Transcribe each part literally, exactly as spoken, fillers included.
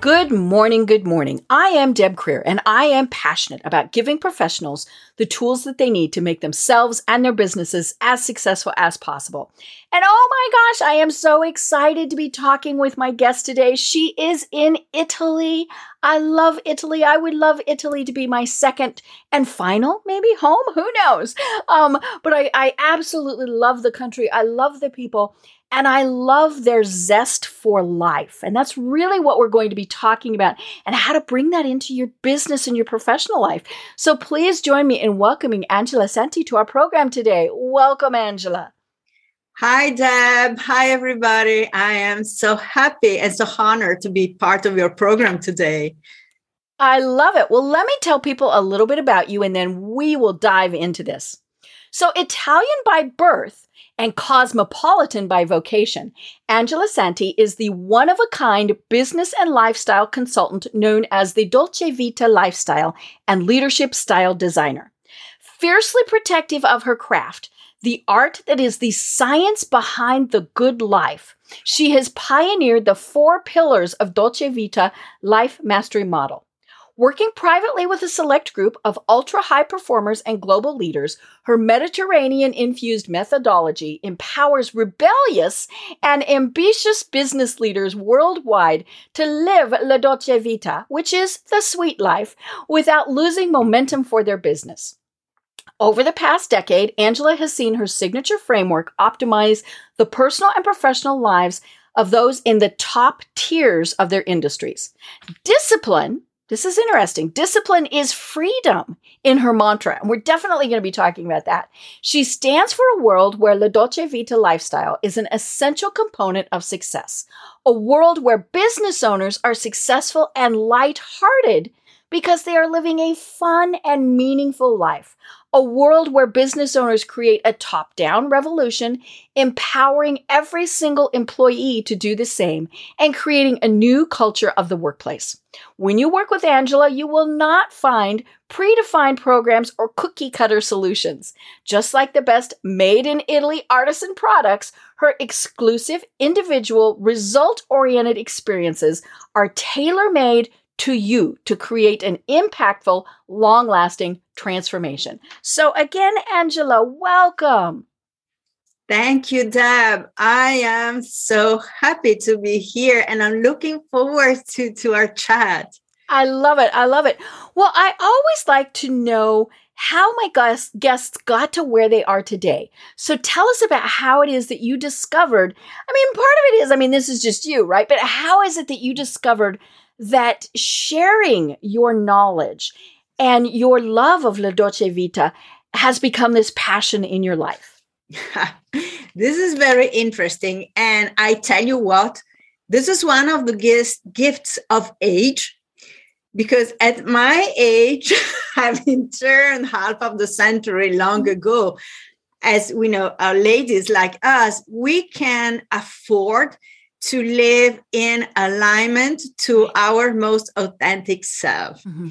Good morning, good morning. I am Deb Creer, and I am passionate about giving professionals the tools that they need to make themselves and their businesses as successful as possible. And oh my gosh, I am so excited to be talking with my guest today. She is in Italy. I love Italy. I would love Italy to be my second and final, maybe, home. Who knows? Um, but I, I absolutely love the country. I love the people. And I love their zest for life. And that's really what we're going to be talking about, and how to bring that into your business and your professional life. So please join me in welcoming Angela Santi to our program today. Welcome, Angela. Hi, Deb. Hi, everybody. I am so happy and so honored to be part of your program today. I love it. Well, let me tell people a little bit about you, and then we will dive into this. So, Italian by birth, and cosmopolitan by vocation, Angela Santi is the one-of-a-kind business and lifestyle consultant known as the Dolce Vita lifestyle and leadership style designer. Fiercely protective of her craft, the art that is the science behind the good life, she has pioneered the Four Pillars of Dolce Vita life mastery model. Working privately with a select group of ultra-high performers and global leaders, her Mediterranean-infused methodology empowers rebellious and ambitious business leaders worldwide to live la dolce vita, which is the sweet life, without losing momentum for their business. Over the past decade, Angela has seen her signature framework optimize the personal and professional lives of those in the top tiers of their industries. Discipline... This is interesting. Discipline is freedom in her mantra, and we're definitely going to be talking about that. She stands for a world where La Dolce Vita lifestyle is an essential component of success, a world where business owners are successful and lighthearted because they are living a fun and meaningful life, a world where business owners create a top-down revolution, empowering every single employee to do the same, and creating a new culture of the workplace. When you work with Angela, you will not find predefined programs or cookie-cutter solutions. Just like the best Made in Italy artisan products, her exclusive, individual, result-oriented experiences are tailor-made to you to create an impactful, long-lasting transformation. So again, Angela, welcome. Thank you, Deb. I am so happy to be here, and I'm looking forward to, to our chat. I love it. I love it. Well, I always like to know how my guest, guests got to where they are today. So tell us about how it is that you discovered. I mean, part of it is, I mean, this is just you, right? But how is it that you discovered that sharing your knowledge and your love of La Dolce Vita has become this passion in your life? This is very interesting. And I tell you what, this is one of the gifts, gifts of age. Because at my age, having turned half of the century long ago, as we know, our ladies like us, we can afford to live in alignment to our most authentic self. Mm-hmm.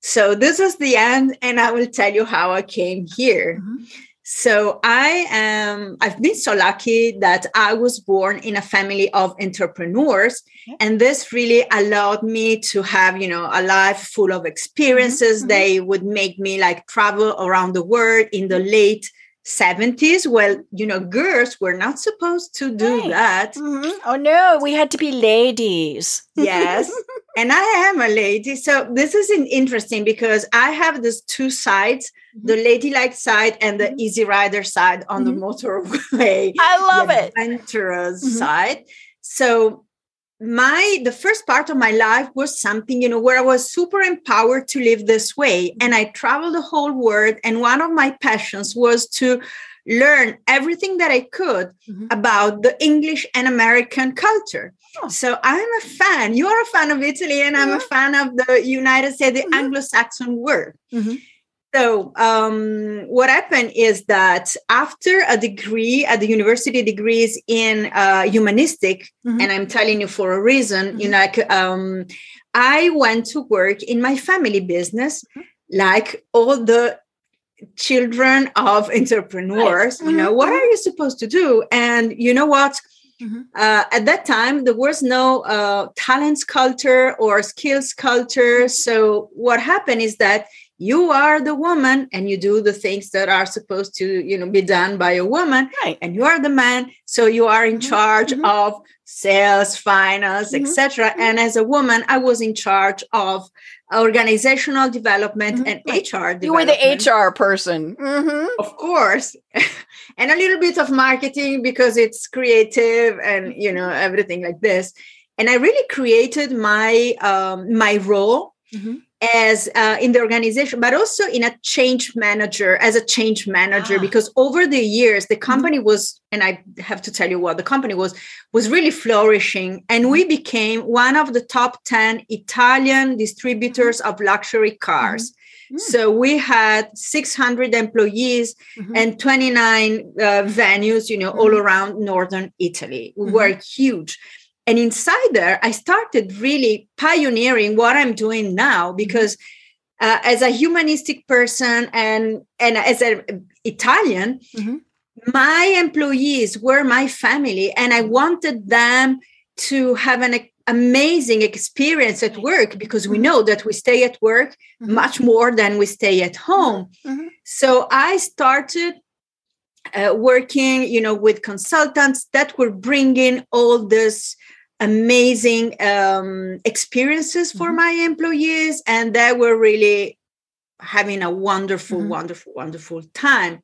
So this is the end, and I will tell you how I came here. Mm-hmm. So I am, I've been so lucky that I was born in a family of entrepreneurs, okay. and this really allowed me to have, you know, a life full of experiences. Mm-hmm. They would make me like travel around the world in the late seventies. Well, you know, girls were not supposed to do right. that. Mm-hmm. Oh no, we had to be ladies. Yes. And I am a lady. So this is interesting because I have these two sides, mm-hmm. the ladylike side and the easy rider side on mm-hmm. the motorway. I love the it. Adventurous mm-hmm. side. So my, the first part of my life was something, you know, where I was super empowered to live this way. And I traveled the whole world. And one of my passions was to learn everything that I could mm-hmm. about the English and American culture. Oh. So I'm a fan. You are a fan of Italy, and I'm mm-hmm. a fan of the United States, the mm-hmm. Anglo-Saxon world. Mm-hmm. So um, what happened is that after a degree at the university degrees in uh, humanistic, mm-hmm. and I'm telling you for a reason, mm-hmm. you know, like, um, I went to work in my family business, mm-hmm. like all the children of entrepreneurs, right. mm-hmm. you know, what are you supposed to do? And you know what? Mm-hmm. Uh, at that time, there was no uh, talents culture or skills culture. So what happened is that you are the woman and you do the things that are supposed to, you know, be done by a woman. Right. And you are the man. So you are in mm-hmm. charge mm-hmm. of sales, finance, mm-hmm. et cetera. Mm-hmm. And as a woman, I was in charge of organizational development mm-hmm. and like, H R development. You were the H R person. Mm-hmm. Of course. And a little bit of marketing because it's creative and, you know, everything like this. And I really created my um, my role. Mm-hmm. as uh, in the organization, but also in a change manager, as a change manager, ah. because over the years, the company mm-hmm. was, and I have to tell you what the company was, was really flourishing. And we became one of the top ten Italian distributors mm-hmm. of luxury cars. Mm-hmm. So we had six hundred employees mm-hmm. and twenty-nine uh, venues, you know, mm-hmm. all around Northern Italy. We mm-hmm. were huge. And inside there, I started really pioneering what I'm doing now, because uh, as a humanistic person and, and as an Italian, mm-hmm. my employees were my family, and I wanted them to have an amazing experience at work, because we know that we stay at work mm-hmm. much more than we stay at home. Mm-hmm. So I started uh, working, you know, with consultants that were bringing all this amazing um, experiences for mm-hmm. my employees, and they were really having a wonderful, mm-hmm. wonderful, wonderful time.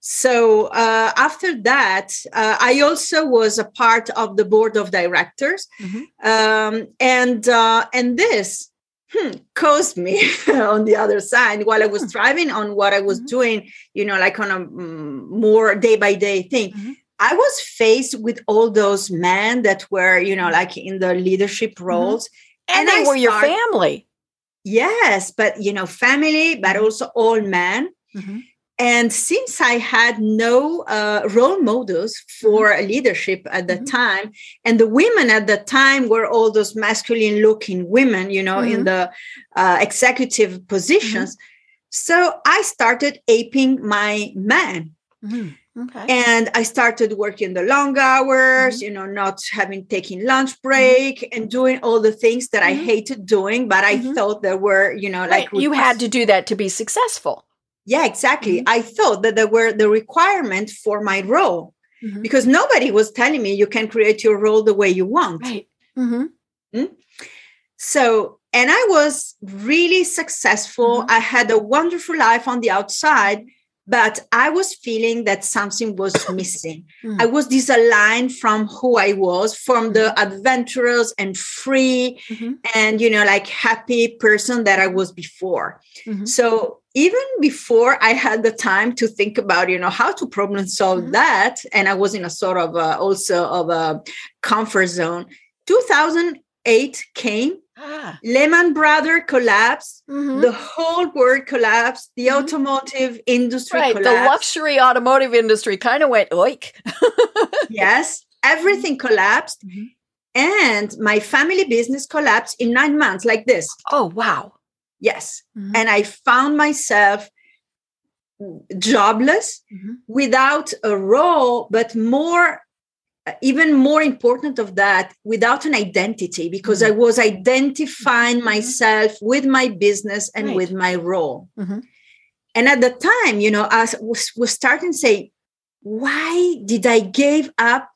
So uh, after that, uh, I also was a part of the board of directors, mm-hmm. um, and uh, and this hmm, caused me on the other side while I was thriving on what I was mm-hmm. doing, you know, like on a um, more day by day thing. Mm-hmm. I was faced with all those men that were, you know, like in the leadership roles. Mm-hmm. And, and they I were start, your family. Yes, but, you know, family, but also all men. Mm-hmm. And since I had no uh, role models for mm-hmm. leadership at that mm-hmm. time, and the women at that time were all those masculine looking women, you know, mm-hmm. in the uh, executive positions. Mm-hmm. So I started aping my men. Mm-hmm. Okay. And I started working the long hours, mm-hmm. you know, not having taking lunch break mm-hmm. and doing all the things that mm-hmm. I hated doing, but I mm-hmm. thought there were, you know, like. Right. You had to do that to be successful. Yeah, exactly. Mm-hmm. I thought that there were the requirement for my role mm-hmm. because nobody was telling me you can create your role the way you want. Right. Mm-hmm. Mm-hmm. So, and I was really successful. Mm-hmm. I had a wonderful life on the outside. But I was feeling that something was missing. Mm-hmm. I was disaligned from who I was, from the adventurous and free mm-hmm. and, you know, like happy person that I was before. Mm-hmm. So even before I had the time to think about, you know, how to problem solve mm-hmm. that, and I was in a sort of a, also of a comfort zone, two thousand eight came, ah. Lehman Brothers collapsed, mm-hmm. the whole world collapsed, the mm-hmm. automotive industry right. collapsed. The luxury automotive industry kind of went oik. Yes, everything collapsed. Mm-hmm. And my family business collapsed in nine months like this. Oh, wow. Yes. Mm-hmm. And I found myself jobless, mm-hmm. without a role, but more, even more important of that, without an identity, because mm-hmm. I was identifying mm-hmm. myself with my business and right. with my role. Mm-hmm. And at the time, you know, I was, was starting to say, why did I give up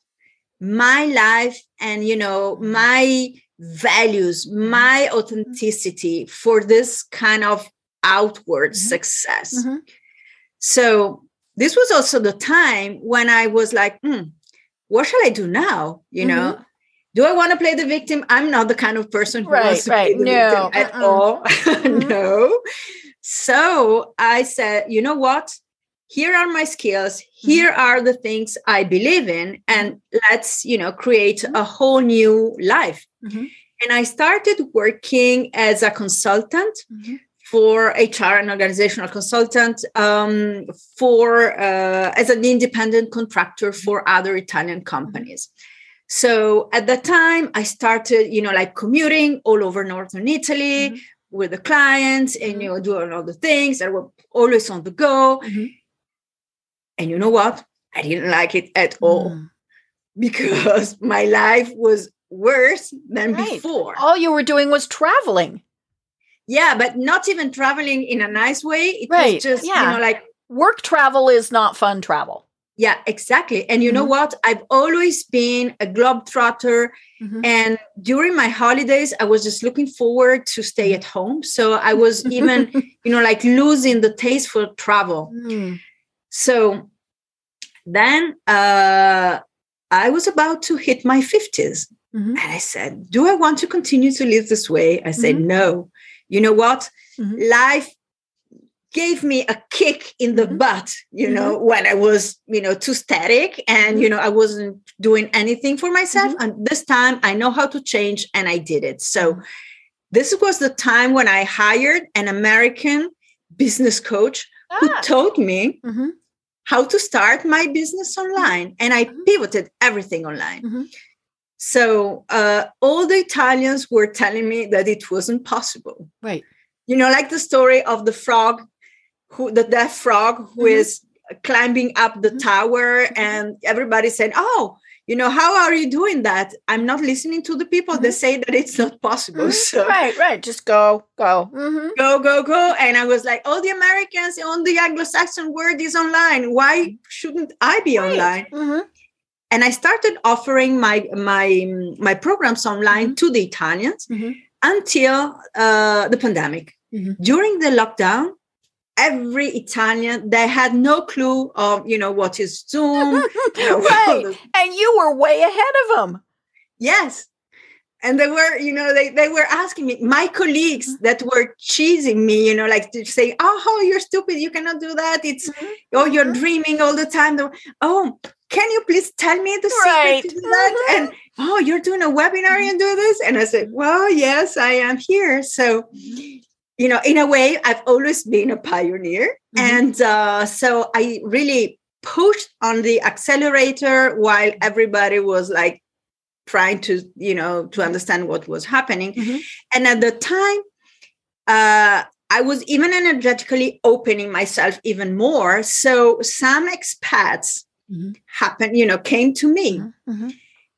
my life and, you know, my values, my authenticity for this kind of outward mm-hmm. success? Mm-hmm. So this was also the time when I was like, mm, what shall I do now? You mm-hmm. know, do I want to play the victim? I'm not the kind of person who right, wants to right. play the no. victim at uh-uh. all. Mm-hmm. No. So I said, you know what? Here are my skills. Here mm-hmm. are the things I believe in. And let's, you know, create a whole new life. Mm-hmm. And I started working as a consultant mm-hmm. for H R and organizational consultant, um, for uh, as an independent contractor for other Italian companies. So at that time, I started, you know, like commuting all over northern Italy mm-hmm. with the clients, and you know, doing all the things. I was always on the go, mm-hmm. and you know what? I didn't like it at all mm. because my life was worse than right. before. All you were doing was traveling. Yeah, but not even traveling in a nice way. It right. was just, yeah. you know, like... Work travel is not fun travel. Yeah, exactly. And you mm-hmm. know what? I've always been a globetrotter. Mm-hmm. And during my holidays, I was just looking forward to stay at home. So I was even, you know, like losing the taste for travel. Mm. So then uh, I was about to hit my fifties. Mm-hmm. And I said, do I want to continue to live this way? I said, mm-hmm. no. You know what? Mm-hmm. Life gave me a kick in the mm-hmm. butt, you mm-hmm. know, when I was, you know, too static and, mm-hmm. you know, I wasn't doing anything for myself. Mm-hmm. And this time I know how to change, and I did it. So mm-hmm. this was the time when I hired an American business coach ah. who taught me mm-hmm. how to start my business online. And I pivoted everything online. Mm-hmm. So uh, all the Italians were telling me that it wasn't possible. Right. You know, like the story of the frog, who the deaf frog who mm-hmm. is climbing up the mm-hmm. tower, and everybody said, oh, you know, how are you doing that? I'm not listening to the people mm-hmm. that say that it's not possible. Mm-hmm. So right, right. Just go, go, mm-hmm. go, go, go. And I was like, all the Americans on the Anglo-Saxon world is online. Why shouldn't I be right. online? Mm-hmm. And I started offering my my my programs online mm-hmm. to the Italians mm-hmm. until uh, the pandemic. Mm-hmm. During the lockdown, every Italian, they had no clue of, you know, what is Zoom. You know, right. The... And you were way ahead of them. Yes. And they were, you know, they, they were asking me, my colleagues mm-hmm. that were cheesing me, you know, like to say, oh, you're stupid. You cannot do that. It's, mm-hmm. oh, you're mm-hmm. dreaming all the time. Were, oh, can you please tell me the right. secret to that? Mm-hmm. And, oh, you're doing a webinar and do this? And I said, well, yes, I am here. So, you know, in a way, I've always been a pioneer. Mm-hmm. And uh, so I really pushed on the accelerator while everybody was like trying to, you know, to understand what was happening. Mm-hmm. And at the time, uh, I was even energetically opening myself even more. So some expats, mm-hmm. happened, you know, came to me. Mm-hmm.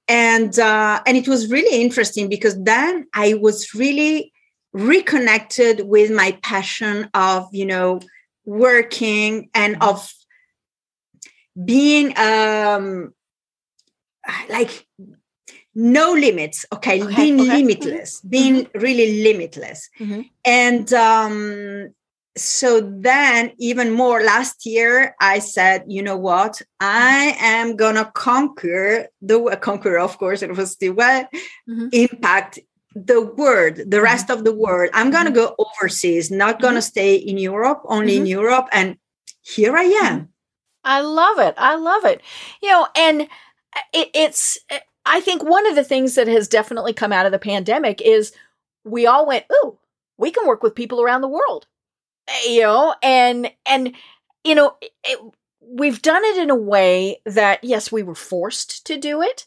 And uh, and it was really interesting because then I was really reconnected with my passion of, you know, working and mm-hmm. of being um, like no limits. Okay. okay being okay. limitless, mm-hmm. being really limitless. Mm-hmm. And um so then even more last year, I said, you know what, I am going to conquer the uh, conquer, of course, it was the web, mm-hmm. impact the world, the mm-hmm. rest of the world. I'm going to go overseas, not going to mm-hmm. stay in Europe, only mm-hmm. in Europe. And here I am. I love it. I love it. You know, and it, it's I think one of the things that has definitely come out of the pandemic is we all went, ooh, we can work with people around the world, you know, and, and, you know, it, we've done it in a way that, yes, we were forced to do it,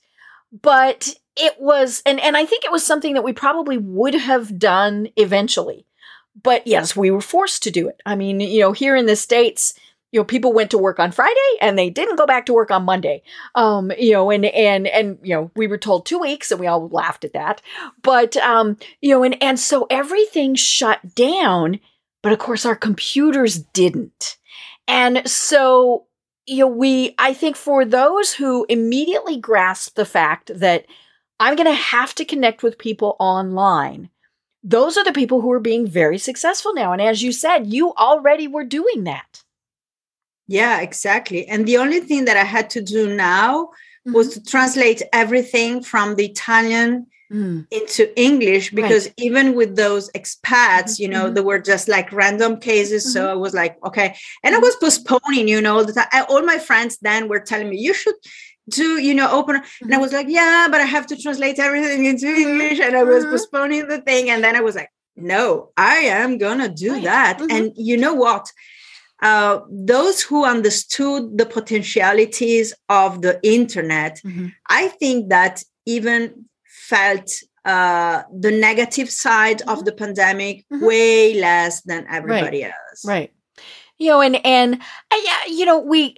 but it was, and, and I think it was something that we probably would have done eventually, but yes, we were forced to do it. I mean, you know, here in the States, you know, people went to work on Friday and they didn't go back to work on Monday. Um, you know, and, and, and, you know, we were told two weeks and we all laughed at that. But, um, you know, and, and so everything shut down, but of course our computers didn't. And so, you know, we, I think for those who immediately grasped the fact that I'm going to have to connect with people online, those are the people who are being very successful now. And as you said, you already were doing that. Yeah, exactly. And the only thing that I had to do now mm-hmm. was to translate everything from the Italian mm. into English, because right. even with those expats, you know, mm-hmm. they were just like random cases. Mm-hmm. So I was like, okay. And mm-hmm. I was postponing, you know, all the time. I, all my friends then were telling me, you should do, you know, open. Mm-hmm. And I was like, yeah, but I have to translate everything into English. And I was mm-hmm. postponing the thing. And then I was like, no, I am going to do right. that. Mm-hmm. And you know what? Uh, those who understood the potentialities of the internet, mm-hmm. I think that even felt uh, the negative side mm-hmm. of the pandemic mm-hmm. way less than everybody right. else. Right. You know, and, and uh, you know, we,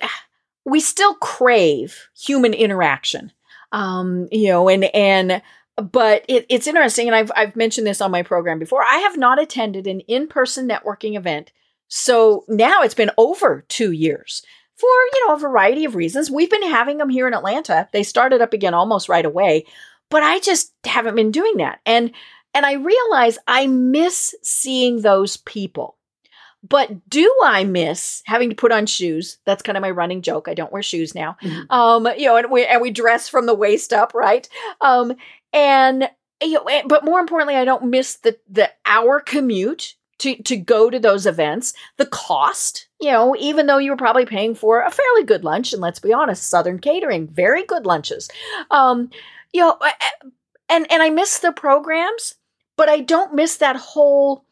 we still crave human interaction, um, you know, and, and, but it, it's interesting. And I've, I've mentioned this on my program before. I have not attended an in-person networking event. So now it's been over two years for, you know, a variety of reasons. We've been having them here in Atlanta. They started up again almost right away, but I just haven't been doing that. And, and I realize I miss seeing those people, but do I miss having to put on shoes? That's kind of my running joke. I don't wear shoes now. Mm-hmm. Um, you know, and we, and we dress from the waist up. Right. Um, and, you know, but more importantly, I don't miss the, the hour commute to to go to those events, the cost, you know, even though you were probably paying for a fairly good lunch, and let's be honest, Southern catering, very good lunches. Um, you know, and, and I miss the programs, but I don't miss that whole,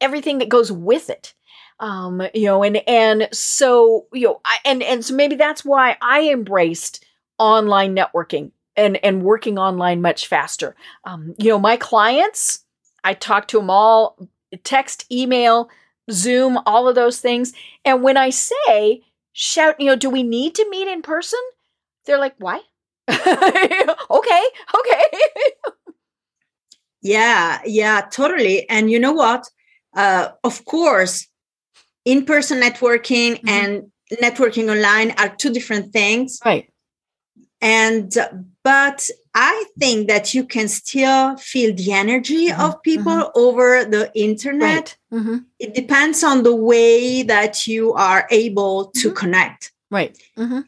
everything that goes with it. Um, you know, and, and so, you know, I, and, and so maybe that's why I embraced online networking and, and working online much faster. Um, you know, my clients, I talk to them all, text, email, Zoom, all of those things. And when I say, shout, you know, do we need to meet in person? They're like, why? okay, okay. yeah, yeah, totally. And you know what? Uh, of course, in-person networking mm-hmm. and networking online are two different things. Right. And, uh, but I think that you can still feel the energy mm-hmm. of people mm-hmm. over the internet. Right. Mm-hmm. It depends on the way that you are able to mm-hmm. connect. Right. Mm-hmm.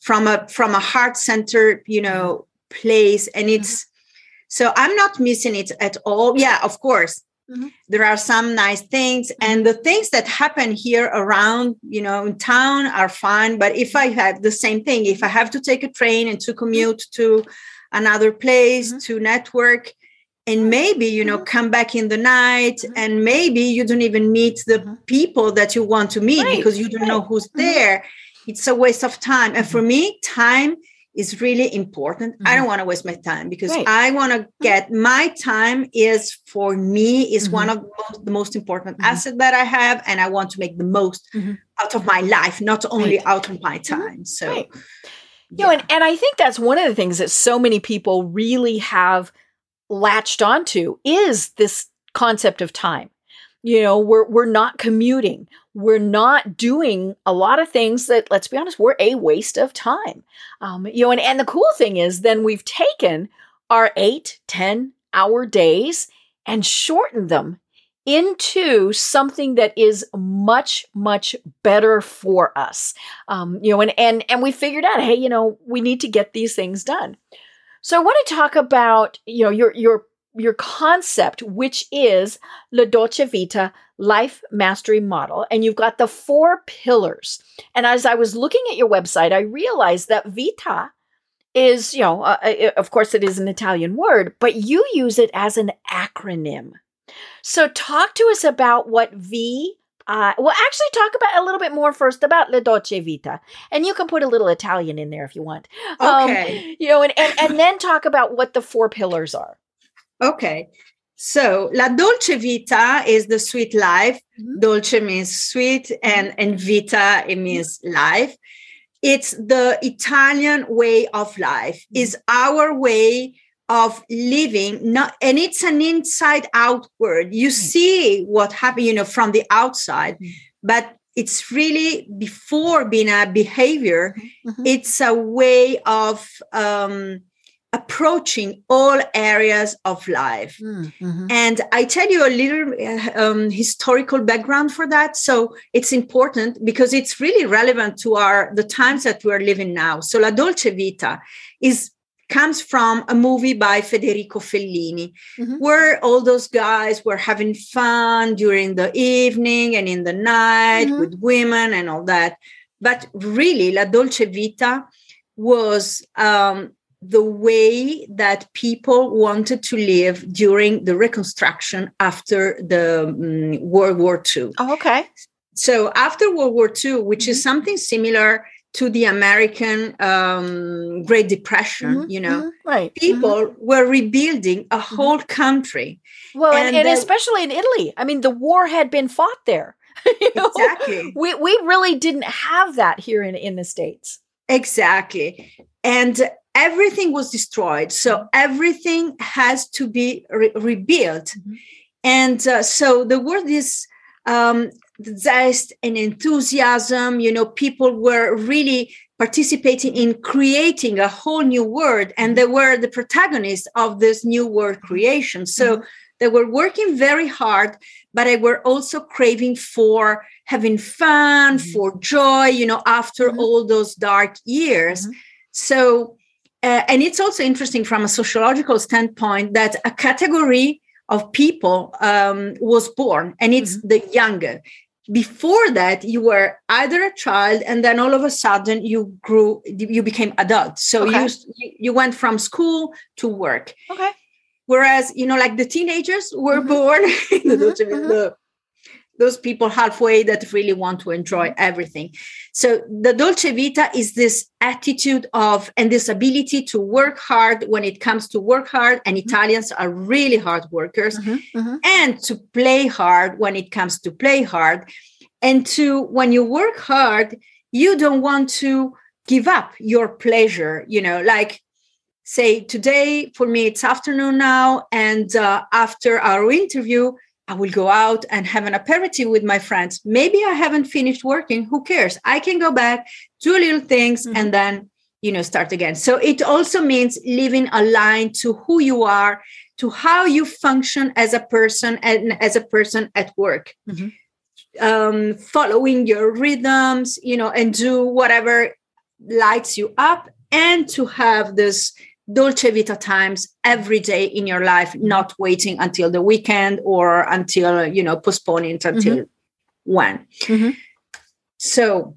From a, from a heart-centered, you know, place. And it's, mm-hmm. so I'm not missing it at all. Yeah, of course. Mm-hmm. There are some nice things, mm-hmm. and the things that happen here around, you know, in town are fun. But if I have the same thing, if I have to take a train and to commute mm-hmm. to another place, mm-hmm. to network, and maybe, you know, mm-hmm. come back in the night, mm-hmm. and maybe you don't even meet the mm-hmm. people that you want to meet right. because you don't right. know who's mm-hmm. there. It's a waste of time. Mm-hmm. And for me, time is really important. Mm-hmm. I don't want to waste my time because right. I want to get my time is for me is mm-hmm. one of the most, the most important mm-hmm. asset that I have. And I want to make the most mm-hmm. out of my life, not only right. out of my time. Mm-hmm. So, right. yeah. you know, and, and I think that's one of the things that so many people really have latched onto is this concept of time. You know, we're, we're not commuting. We're not doing a lot of things that, let's be honest, were a waste of time. Um, you know, and, and the cool thing is then we've taken our eight, ten hour days and shortened them into something that is much, much better for us. Um, you know, and, and, and we figured out, hey, you know, we need to get these things done. So I want to talk about, you know, your, your, your concept, which is La Dolce Vita Life Mastery Model. And you've got the four pillars. And as I was looking at your website, I realized that Vita is, you know, uh, of course it is an Italian word, but you use it as an acronym. So talk to us about what V, uh, well, actually talk about a little bit more first about La Dolce Vita. And you can put a little Italian in there if you want. Okay. Um, you know, and, and, and then talk about what the four pillars are. Okay. So La Dolce Vita is the sweet life. Mm-hmm. Dolce means sweet, and, and Vita, it means life. It's the Italian way of life. It's our way of living, not, and it's an inside outward. You see what happens, you know, from the outside, but it's really before being a behavior, mm-hmm. it's a way of um, approaching all areas of life. Mm-hmm. And I tell you a little um, historical background for that. So it's important because it's really relevant to our the times that we're living now. So La Dolce Vita is comes from a movie by Federico Fellini, mm-hmm. where all those guys were having fun during the evening and in the night mm-hmm. with women and all that. But really, La Dolce Vita was um, the way that people wanted to live during the Reconstruction after the um, World War Two. Oh, okay. So after World War Two, which mm-hmm. is something similar to the American um, Great Depression, mm-hmm, you know, mm-hmm, right. people mm-hmm. were rebuilding a whole country. Well, and, and, and uh, especially in Italy. I mean, the war had been fought there. You know? Exactly. We we really didn't have that here in, in the States. Exactly. And everything was destroyed. So everything has to be re- rebuilt. Mm-hmm. And uh, so the word is... Um, zest and enthusiasm, you know, people were really participating in creating a whole new world, and they were the protagonists of this new world creation. So mm-hmm. they were working very hard, but they were also craving for having fun, mm-hmm. for joy, you know, after mm-hmm. all those dark years. Mm-hmm. So, uh, and it's also interesting from a sociological standpoint that a category of people um, was born, and it's mm-hmm. the younger. Before that, you were either a child, and then all of a sudden you grew, you became adult. So okay. you you went from school to work. Okay. Whereas, you know, like the teenagers were mm-hmm. born, mm-hmm. the, the, those people halfway that really want to enjoy everything. So the Dolce Vita is this attitude of, and this ability to work hard when it comes to work hard, and mm-hmm. Italians are really hard workers, mm-hmm. Mm-hmm. and to play hard when it comes to play hard. And to, when you work hard, you don't want to give up your pleasure, you know, like, say, today, for me, it's afternoon now, and uh, after our interview, I will go out and have an aperitif with my friends. Maybe I haven't finished working. Who cares? I can go back, do little things, mm-hmm. and then, you know, start again. So it also means living aligned to who you are, to how you function as a person and as a person at work, mm-hmm. um, following your rhythms, you know, and do whatever lights you up, and to have this Dolce Vita times every day in your life, not waiting until the weekend or until, you know, postponing it until mm-hmm. when. Mm-hmm. So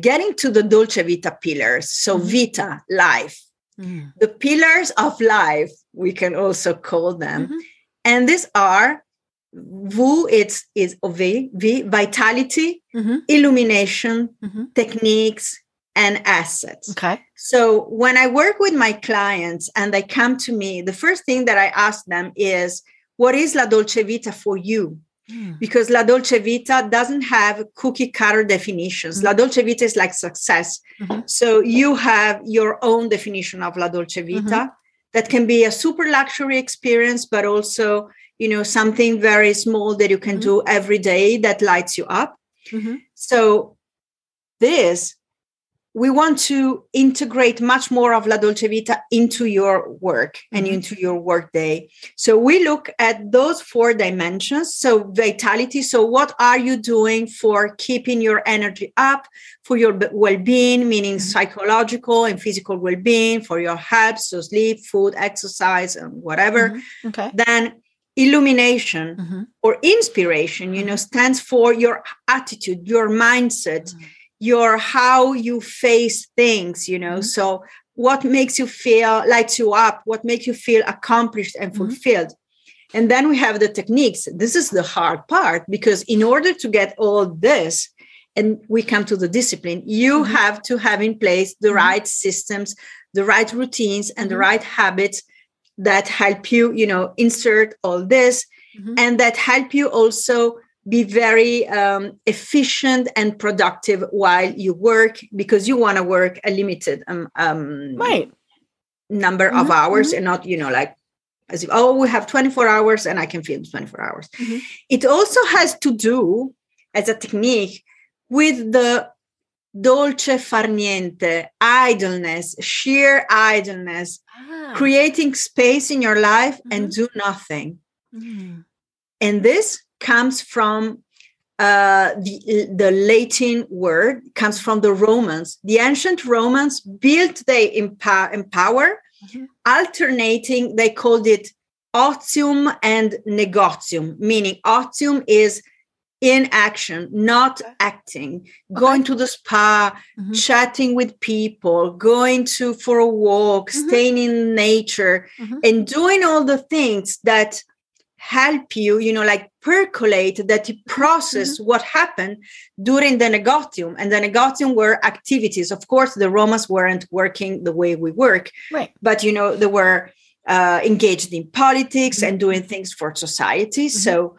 getting to the Dolce Vita pillars. So mm-hmm. Vita, life, mm-hmm. the pillars of life, we can also call them. Mm-hmm. And these are V, it's is V, V, vitality, mm-hmm. illumination, mm-hmm. techniques, and assets. Okay. So when I work with my clients and they come to me, the first thing that I ask them is, what is La Dolce Vita for you? Mm. Because La Dolce Vita doesn't have cookie cutter definitions. Mm. La Dolce Vita is like success. Mm-hmm. So you have your own definition of La Dolce Vita mm-hmm. that can be a super luxury experience, but also, you know, something very small that you can mm-hmm. do every day that lights you up. Mm-hmm. So this, we want to integrate much more of La Dolce Vita into your work and mm-hmm. into your workday. So we look at those four dimensions. So vitality. So what are you doing for keeping your energy up, for your well-being, meaning mm-hmm. psychological and physical well-being, for your health, so sleep, food, exercise, and whatever. Mm-hmm. Okay. Then illumination mm-hmm. or inspiration, you know, stands for your attitude, your mindset, mm-hmm. your how you face things, you know, mm-hmm. so what makes you feel, lights you up, what makes you feel accomplished and fulfilled. Mm-hmm. And then we have the techniques. This is the hard part, because in order to get all this, and we come to the discipline, you mm-hmm. have to have in place the mm-hmm. right systems, the right routines, and mm-hmm. the right habits that help you, you know, insert all this, mm-hmm. and that help you also be very um, efficient and productive while you work, because you want to work a limited um, um, right. number mm-hmm. of hours mm-hmm. and not, you know, like, as if, oh, we have twenty-four hours and I can film twenty-four hours. Mm-hmm. It also has to do, as a technique, with the dolce far niente, idleness, sheer idleness, ah. creating space in your life mm-hmm. and do nothing. Mm-hmm. And this comes from uh, the, the Latin word, comes from the Romans. The ancient Romans built their empower, empower mm-hmm. alternating, they called it otium and negotium, meaning otium is inaction, not acting, okay. going to the spa, mm-hmm. chatting with people, going to for a walk, mm-hmm. staying in nature, mm-hmm. and doing all the things that help you, you know, like percolate, that you process mm-hmm. what happened during the negotium. And the negotium were activities. Of course, the Romans weren't working the way we work, right. but, you know, they were uh, engaged in politics mm-hmm. and doing things for society. Mm-hmm. So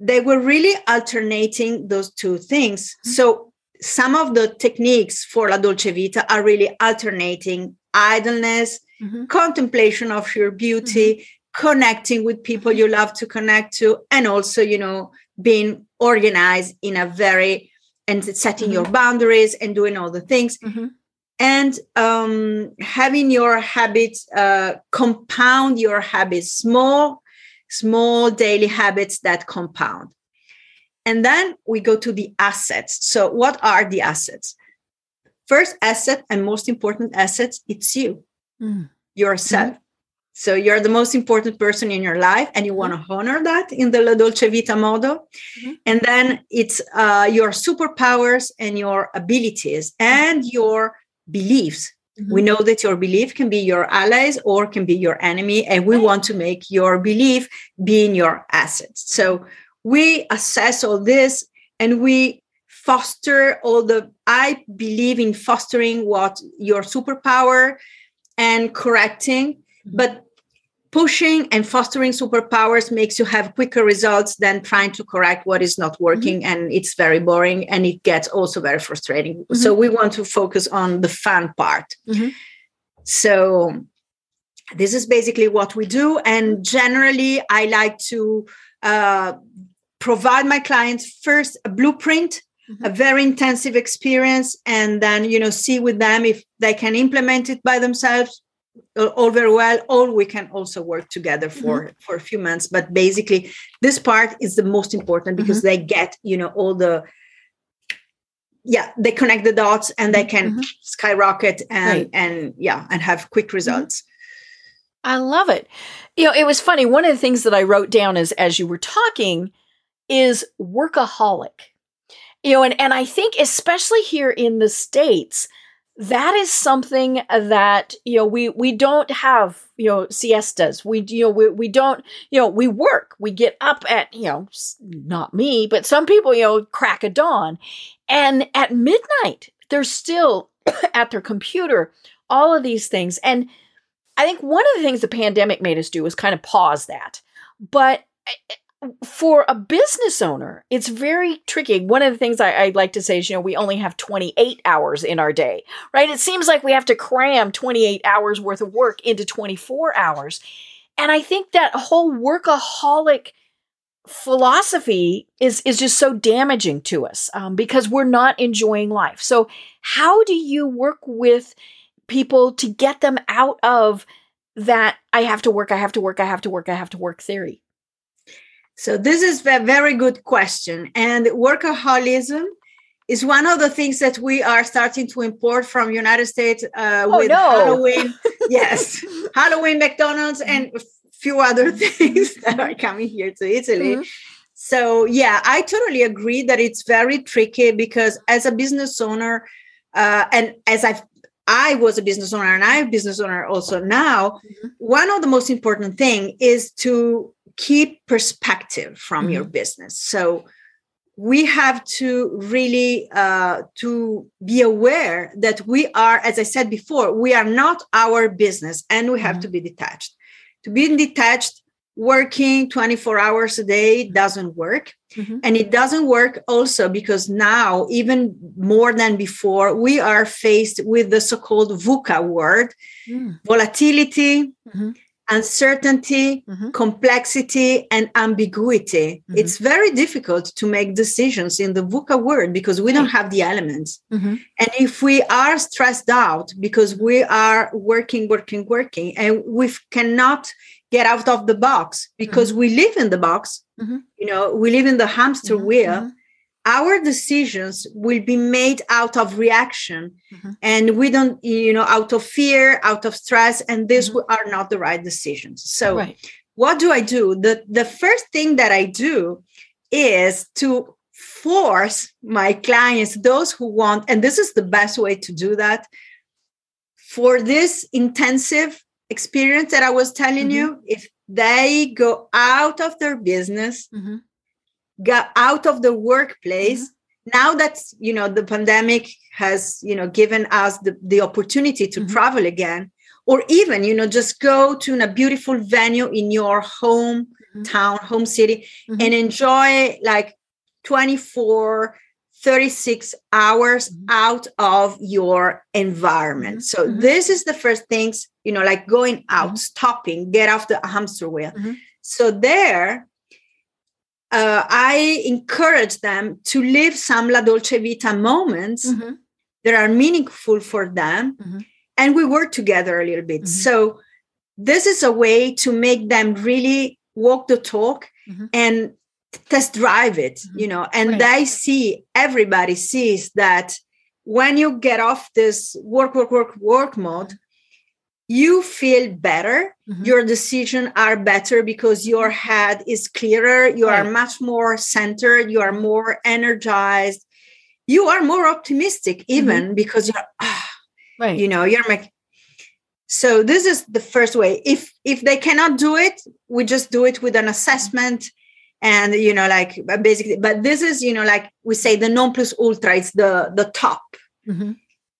they were really alternating those two things. Mm-hmm. So some of the techniques for La Dolce Vita are really alternating idleness, mm-hmm. contemplation of your beauty, mm-hmm. connecting with people you love to connect to, and also, you know, being organized in a very, and setting mm-hmm. your boundaries and doing all the things. Mm-hmm. And um, having your habits, uh, compound your habits, small small daily habits that compound. And then we go to the assets. So what are the assets? First asset and most important assets, it's you, mm. yourself. Mm-hmm. So you're the most important person in your life, and you want to mm-hmm. honor that in the La Dolce Vita model. Mm-hmm. And then it's uh, your superpowers and your abilities and your beliefs. Mm-hmm. We know that your belief can be your allies or can be your enemy, and we right. want to make your belief being your assets. So we assess all this, and we foster all the, I believe in fostering what your superpower and correcting, but pushing and fostering superpowers makes you have quicker results than trying to correct what is not working. Mm-hmm. And it's very boring, and it gets also very frustrating. Mm-hmm. So we want to focus on the fun part. Mm-hmm. So this is basically what we do. And generally, I like to uh, provide my clients first a blueprint, mm-hmm. a very intensive experience, and then, you know, see with them if they can implement it by themselves. All very well, or we can also work together for, mm-hmm. for a few months. But basically, this part is the most important, because mm-hmm. they get, you know, all the, yeah, they connect the dots, and they can mm-hmm. skyrocket and, right. and yeah, and have quick results. I love it. You know, it was funny. One of the things that I wrote down is, as you were talking, is workaholic, you know, and, and I think especially here in the States, that is something that, you know, we, we don't have, you know, siestas. We, you know, we, we don't, you know, we work, we get up at, you know, not me, but some people, you know, crack a dawn, and at midnight, they're still at their computer, all of these things. And I think one of the things the pandemic made us do was kind of pause that. But for a business owner, it's very tricky. One of the things I, I'd like to say is, you know, we only have twenty-eight hours in our day, right? It seems like we have to cram twenty-eight hours worth of work into twenty-four hours. And I think that whole workaholic philosophy is, is just so damaging to us um, because we're not enjoying life. So how do you work with people to get them out of that I have to work, I have to work, I have to work, I have to work theory? So this is a very good question. And workaholism is one of the things that we are starting to import from United States uh, oh, with no. Halloween. Yes, Halloween, McDonald's, and a few other things that are coming here to Italy. Mm-hmm. So, yeah, I totally agree that it's very tricky because as a business owner, uh, and as I've I was a business owner and I'm a business owner also now. Mm-hmm. One of the most important thing is to keep perspective from mm-hmm. your business. So we have to really uh, to be aware that we are, as I said before, we are not our business and we have mm-hmm. to be detached. To be detached, working twenty-four hours a day doesn't work. Mm-hmm. And it doesn't work also because now, even more than before, we are faced with the so-called VUCA world, mm. volatility, mm-hmm. uncertainty, mm-hmm. complexity, and ambiguity. Mm-hmm. It's very difficult to make decisions in the VUCA world because we don't have the elements. Mm-hmm. And if we are stressed out because we are working, working, working, and we cannot get out of the box because mm-hmm. we live in the box, mm-hmm. you know, we live in the hamster mm-hmm. wheel, mm-hmm. our decisions will be made out of reaction mm-hmm. and we don't, you know, out of fear, out of stress, and these mm-hmm. are not the right decisions. So right. what do I do? The, the first thing that I do is to force my clients, those who want, and this is the best way to do that, for this intensive experience that I was telling mm-hmm. you, if they go out of their business, mm-hmm. go out of the workplace. Mm-hmm. Now that, you know, the pandemic has, you know, given us the, the opportunity to mm-hmm. travel again, or even, you know, just go to a beautiful venue in your home mm-hmm. town, home city, mm-hmm. and enjoy like twenty-four, thirty-six hours mm-hmm. out of your environment. So mm-hmm. this is the first things, you know, like going out, mm-hmm. stopping, get off the hamster wheel. Mm-hmm. So there, uh, I encourage them to live some La Dolce Vita moments mm-hmm. that are meaningful for them. Mm-hmm. And we work together a little bit. Mm-hmm. So this is a way to make them really walk the talk mm-hmm. and test drive it, mm-hmm. you know, and right. they see, everybody sees that when you get off this work, work, work, work mode, you feel better. Mm-hmm. Your decisions are better because your head is clearer. You right. are much more centered. You are more energized. You are more optimistic even mm-hmm. because you're, ah, right. you know, you're like, so this is the first way. If, if they cannot do it, we just do it with an assessment. And, you know, like basically, but this is, you know, like we say the non plus ultra, it's the, the top, mm-hmm.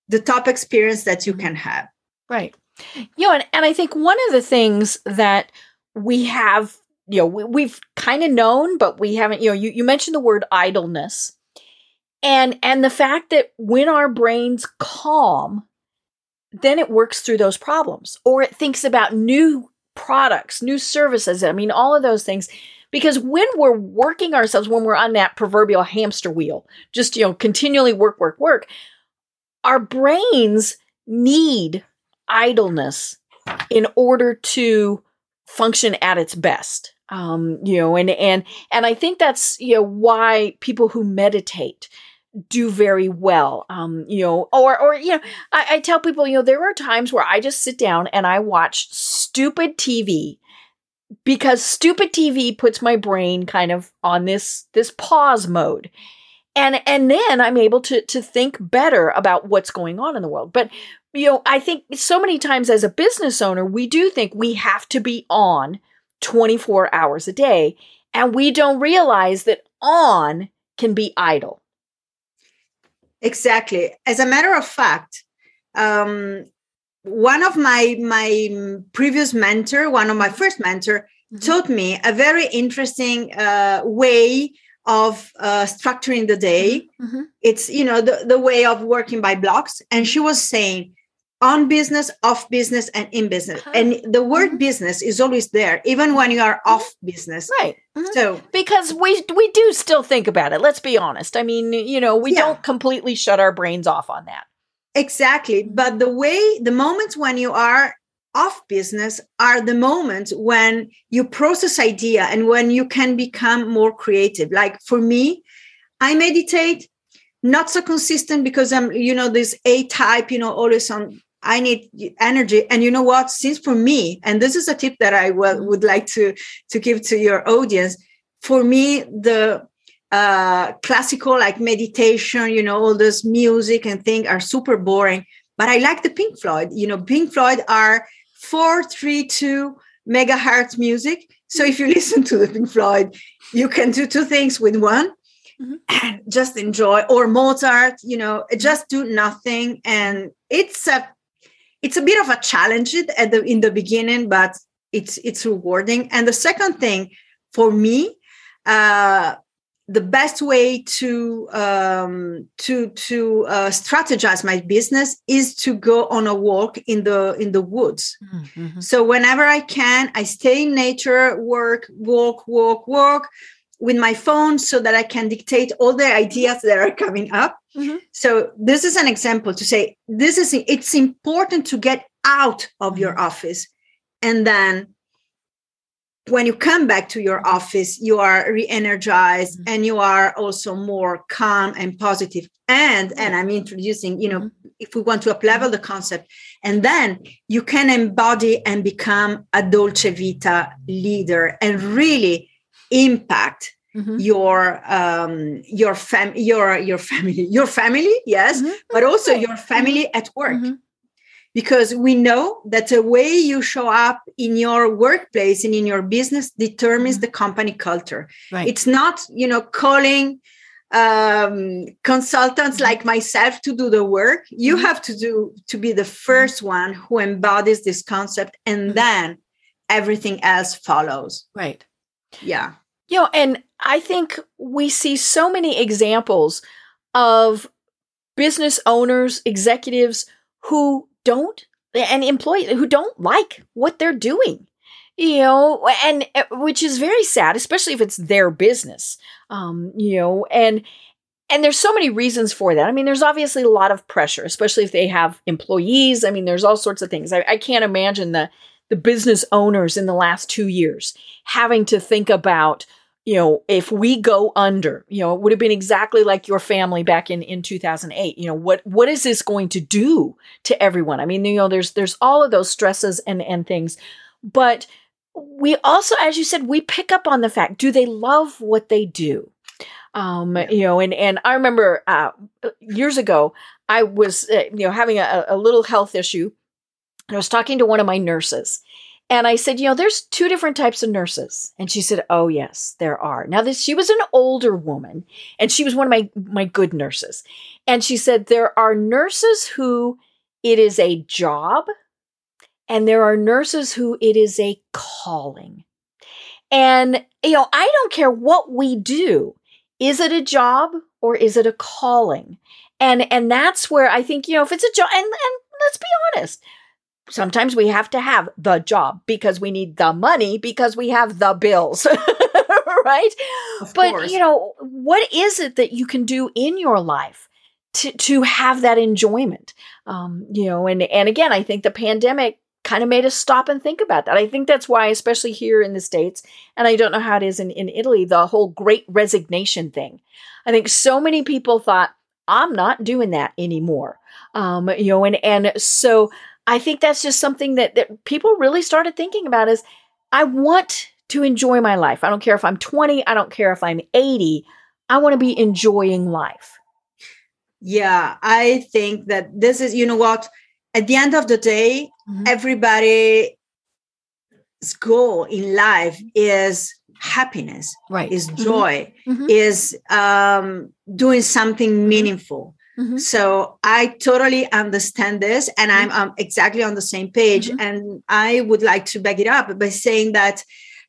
the top experience that you mm-hmm. can have. Right. You know, and, and I think one of the things that we have, you know, we, we've kind of known, but we haven't, you know, you, you mentioned the word idleness and, and the fact that when our brain's calm, then it works through those problems or it thinks about new products, new services. I mean, all of those things. Because when we're working ourselves, when we're on that proverbial hamster wheel, just, you know, continually work, work, work, our brains need idleness in order to function at its best. Um, you know, and, and, and I think that's, you know, why people who meditate do very well. Um, you know, or, or, you know, I, I tell people, you know, there are times where I just sit down and I watch stupid T V. Because stupid T V puts my brain kind of on this, this pause mode. And, and then I'm able to, to think better about what's going on in the world. But, you know, I think so many times as a business owner, we do think we have to be on twenty-four hours a day. And we don't realize that on can be idle. Exactly. As a matter of fact, um, one of my my previous mentor, one of my first mentor, mm-hmm. taught me a very interesting uh, way of uh, structuring the day. Mm-hmm. It's, you know, the, the way of working by blocks. And she was saying on business, off business, and in business. Uh-huh. And the word mm-hmm. business is always there, even when you are off business. Right. Mm-hmm. So because we we do still think about it. Let's be honest. I mean, you know, we yeah. don't completely shut our brains off on that. Exactly. But the way, the moments when you are off business are the moments when you process idea and when you can become more creative. Like for me, I meditate, not so consistent because I'm, you know, this A type, you know, always on, I need energy. And you know what, since for me, and this is a tip that I w- would like to, to give to your audience, for me, the uh, classical, like meditation, you know, all this music and thing are super boring. But I like the Pink Floyd. You know, Pink Floyd are four three two megahertz music. So if you listen to the Pink Floyd, you can do two things with one. Mm-hmm. And just enjoy, or Mozart, you know, just do nothing. And it's a, it's a bit of a challenge at the in the beginning, but it's it's rewarding. And the second thing for me, uh, the best way to um, to to uh, strategize my business is to go on a walk in the in the woods. Mm-hmm. So whenever I can, I stay in nature, work, walk, walk, walk. With my phone so that I can dictate all the ideas that are coming up. Mm-hmm. So this is an example to say, this is, it's important to get out of mm-hmm. your office. And then when you come back to your office, you are re-energized mm-hmm. and you are also more calm and positive. And, and I'm introducing, you know, mm-hmm. if we want to up-level the concept, and then you can embody and become a Dolce Vita leader and really impact mm-hmm. your um your fam your your family your family yes mm-hmm. but also your family mm-hmm. at work mm-hmm. because we know that the way you show up in your workplace and in your business determines mm-hmm. the company culture. Right. It's not, you know, calling um consultants mm-hmm. like myself to do the work. You mm-hmm. have to do to be the first one who embodies this concept, and mm-hmm. then everything else follows. Right. Yeah. You know, and I think we see so many examples of business owners, executives who don't, and employees who don't like what they're doing, you know, and which is very sad, especially if it's their business, um, you know, and, and there's so many reasons for that. I mean, there's obviously a lot of pressure, especially if they have employees. I mean, there's all sorts of things. I, I can't imagine the the business owners in the last two years having to think about, you know, if we go under, you know, it would have been exactly like your family back in, in two thousand eight. You know, what, what is this going to do to everyone? I mean, you know, there's, there's all of those stresses and, and things, but we also, as you said, we pick up on the fact, do they love what they do? Um, you know, and, and I remember, uh, years ago, I was, uh, you know, having a, a little health issue. And I was talking to one of my nurses, and I said, you know, there's two different types of nurses. And she said, oh, yes, there are. Now, this, she was an older woman, and she was one of my, my good nurses. And she said, there are nurses who it is a job, and there are nurses who it is a calling. And, you know, I don't care what we do. Is it a job or is it a calling? And, and that's where I think, you know, if it's a job, and, and let's be honest, sometimes we have to have the job because we need the money because we have the bills, right? Of but, course. You know, what is it that you can do in your life to, to have that enjoyment? Um, you know, and, and again, I think the pandemic kind of made us stop and think about that. I think that's why, especially here in the States, and I don't know how it is in, in Italy, the whole great resignation thing. I think so many people thought, I'm not doing that anymore. Um, you know, and, and so I think that's just something that, that people really started thinking about is, I want to enjoy my life. I don't care if I'm twenty. I don't care if I'm eighty. I want to be enjoying life. Yeah, I think that this is, you know what, at the end of the day, mm-hmm. everybody's goal in life is happiness, right. is joy, mm-hmm. is um, doing something meaningful. Mm-hmm. So I totally understand this, and I'm um, exactly on the same page. Mm-hmm. And I would like to back it up by saying that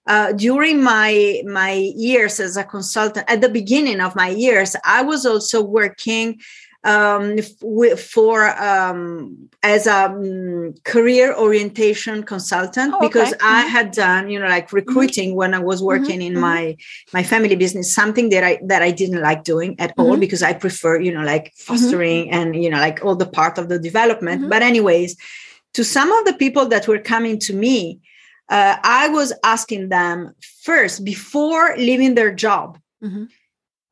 uh, during my my years as a consultant, at the beginning of my years, I was also working um, f- for um, as a um, career orientation consultant oh, okay. because mm-hmm. I had done, you know, like recruiting mm-hmm. when I was working mm-hmm. in my, my family business, something that I, that I didn't like doing at mm-hmm. all because I prefer, you know, like fostering mm-hmm. and, you know, like all the part of the development. Mm-hmm. But anyways, to some of the people that were coming to me, uh, I was asking them first before leaving their job, mm-hmm.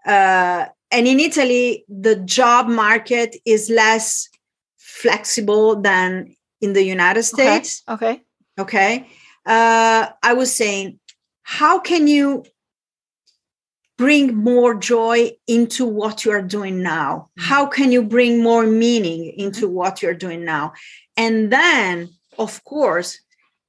uh, and in Italy, the job market is less flexible than in the United States. Okay. Okay. okay. Uh, I was saying, how can you bring more joy into what you are doing now? Mm-hmm. How can you bring more meaning into what you're doing now? And then, of course,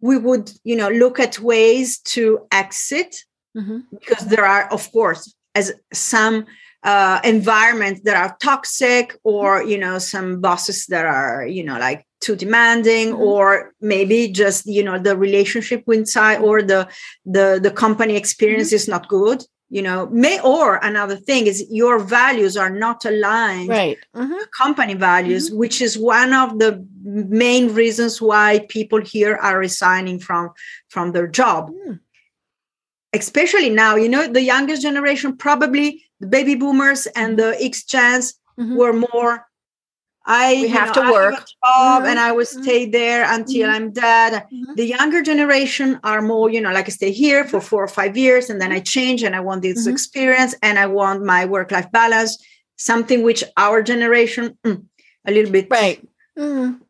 we would, you know, look at ways to exit, mm-hmm. because there are, of course, as some uh, environments that are toxic, or, you know, some bosses that are, you know, like too demanding, mm-hmm. or maybe just, you know, the relationship inside or the, the, the company experience mm-hmm. is not good. You know, may or another thing is your values are not aligned right. mm-hmm. with company values, mm-hmm. which is one of the main reasons why people here are resigning from, from their job. Mm. Especially now, you know, the youngest generation, probably the baby boomers and the X-Gens mm-hmm. were more, I we have know, to work I have a job mm-hmm. and I will stay there until mm-hmm. I'm dead. Mm-hmm. The younger generation are more, you know, like I stay here for four or five years and then I change and I want this mm-hmm. experience and I want my work-life balance, something which our generation, mm, a little bit. Right. Mm.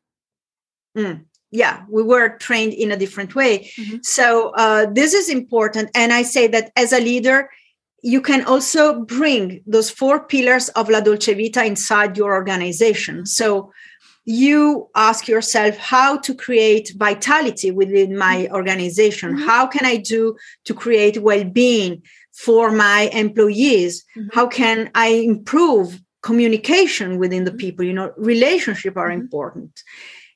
Mm. Yeah, we were trained in a different way. Mm-hmm. So uh, this is important. And I say that as a leader, you can also bring those four pillars of La Dolce Vita inside your organization. So you ask yourself how to create vitality within my organization. Mm-hmm. How can I do to create well-being for my employees? Mm-hmm. How can I improve communication within the people? You know, relationships are mm-hmm. important.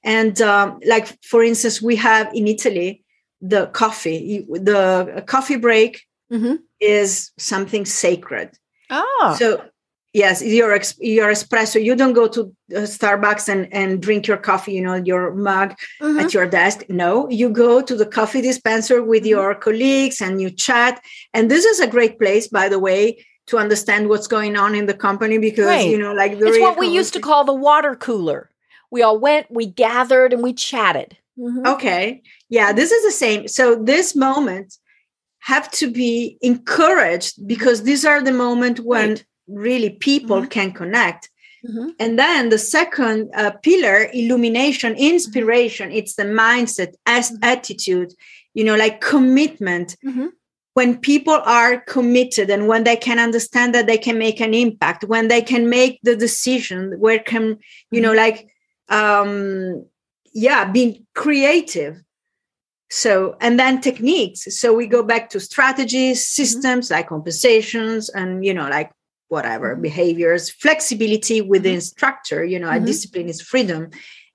And um, like, for instance, we have in Italy, the coffee, the coffee break, mm-hmm. is something sacred. Oh, so yes, your your espresso. You don't go to Starbucks and, and drink your coffee, you know, your mug mm-hmm. at your desk. No, you go to the coffee dispenser with mm-hmm. your colleagues and you chat. And this is a great place, by the way, to understand what's going on in the company because right. you know, like the it's what we used to call the water cooler. We all went, we gathered, and we chatted. Mm-hmm. Okay, yeah, this is the same. So this moment have to be encouraged because these are the moment when right. really people mm-hmm. can connect. Mm-hmm. And then the second uh, pillar, illumination, inspiration, mm-hmm. it's the mindset, as mm-hmm. attitude, you know, like commitment. Mm-hmm. When people are committed and when they can understand that they can make an impact, when they can make the decision, where can, you mm-hmm. know, like, um, yeah, being creative. So, and then techniques. So we go back to strategies, systems mm-hmm. like compensations and, you know, like whatever behaviors, flexibility within mm-hmm. structure, you know, mm-hmm. a discipline is freedom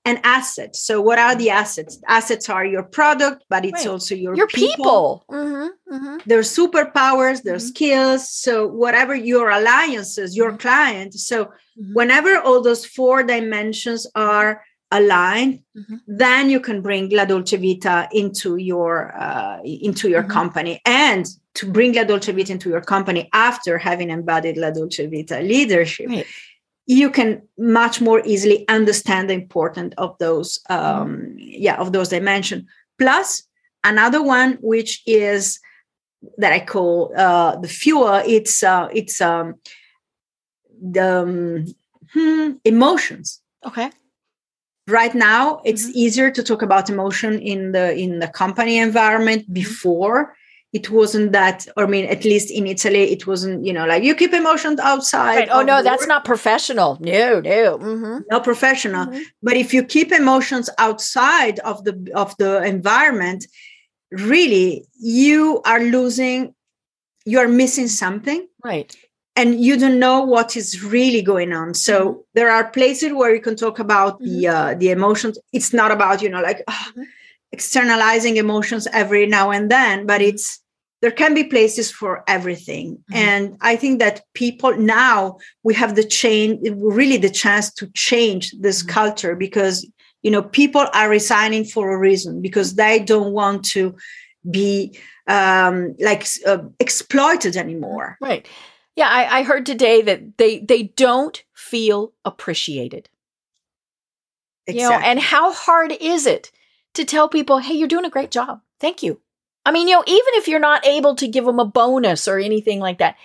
and assets. So what are the assets? Assets are your product, but it's right. also your, your people, people. Mm-hmm. Mm-hmm. their superpowers, their mm-hmm. skills. So whatever your alliances, your mm-hmm. client. So mm-hmm. whenever all those four dimensions are aligned, mm-hmm. then you can bring La Dolce Vita into your uh, into your mm-hmm. company. And to bring La Dolce Vita into your company after having embodied La Dolce Vita leadership, right. you can much more easily understand the importance of those um, mm-hmm. yeah of those dimensions. Plus another one, which is that I call uh, the fuel. It's uh, it's um, the um, hmm, emotions. Okay. Right now, it's mm-hmm. easier to talk about emotion in the in the company environment. Before, it wasn't that, or I mean, at least in Italy, it wasn't, you know, like you keep emotions outside. Right. Oh, no, that's work. Not professional. No, no. Mm-hmm. Not professional. Mm-hmm. But if you keep emotions outside of the of the environment, really, you are losing, you're missing something. Right. And you don't know what is really going on. So mm-hmm. there are places where you can talk about mm-hmm. the uh, the emotions. It's not about, you know, like oh, externalizing emotions every now and then, but it's there can be places for everything. Mm-hmm. And I think that people now, we have the change, really the chance to change this mm-hmm. culture because, you know, people are resigning for a reason because they don't want to be um, like uh, exploited anymore. Right. Yeah, I, I heard today that they, they don't feel appreciated. Exactly. You know, and how hard is it to tell people, hey, you're doing a great job. Thank you. I mean, you know, even if you're not able to give them a bonus or anything like that,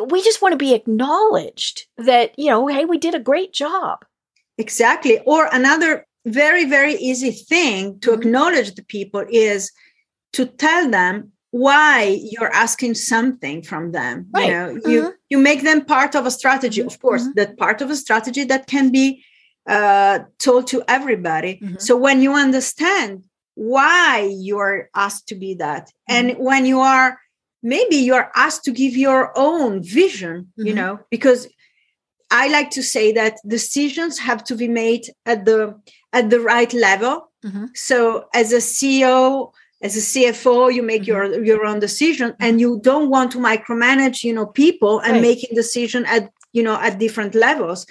we just want to be acknowledged that, you know, hey, we did a great job. Exactly. Or another very, very easy thing to mm-hmm. acknowledge the people is to tell them why you're asking something from them. Right. You know, mm-hmm. you, you make them part of a strategy, of course, mm-hmm. that part of a strategy that can be uh, told to everybody. Mm-hmm. So when you understand why you're asked to be that, mm-hmm. and when you are, maybe you're asked to give your own vision, mm-hmm. you know, because I like to say that decisions have to be made at the at the right level. Mm-hmm. So as a C E O, as a C F O, you make mm-hmm. your, your own decision, mm-hmm. and you don't want to micromanage, you know, people and right. making decision at, you know, at different levels.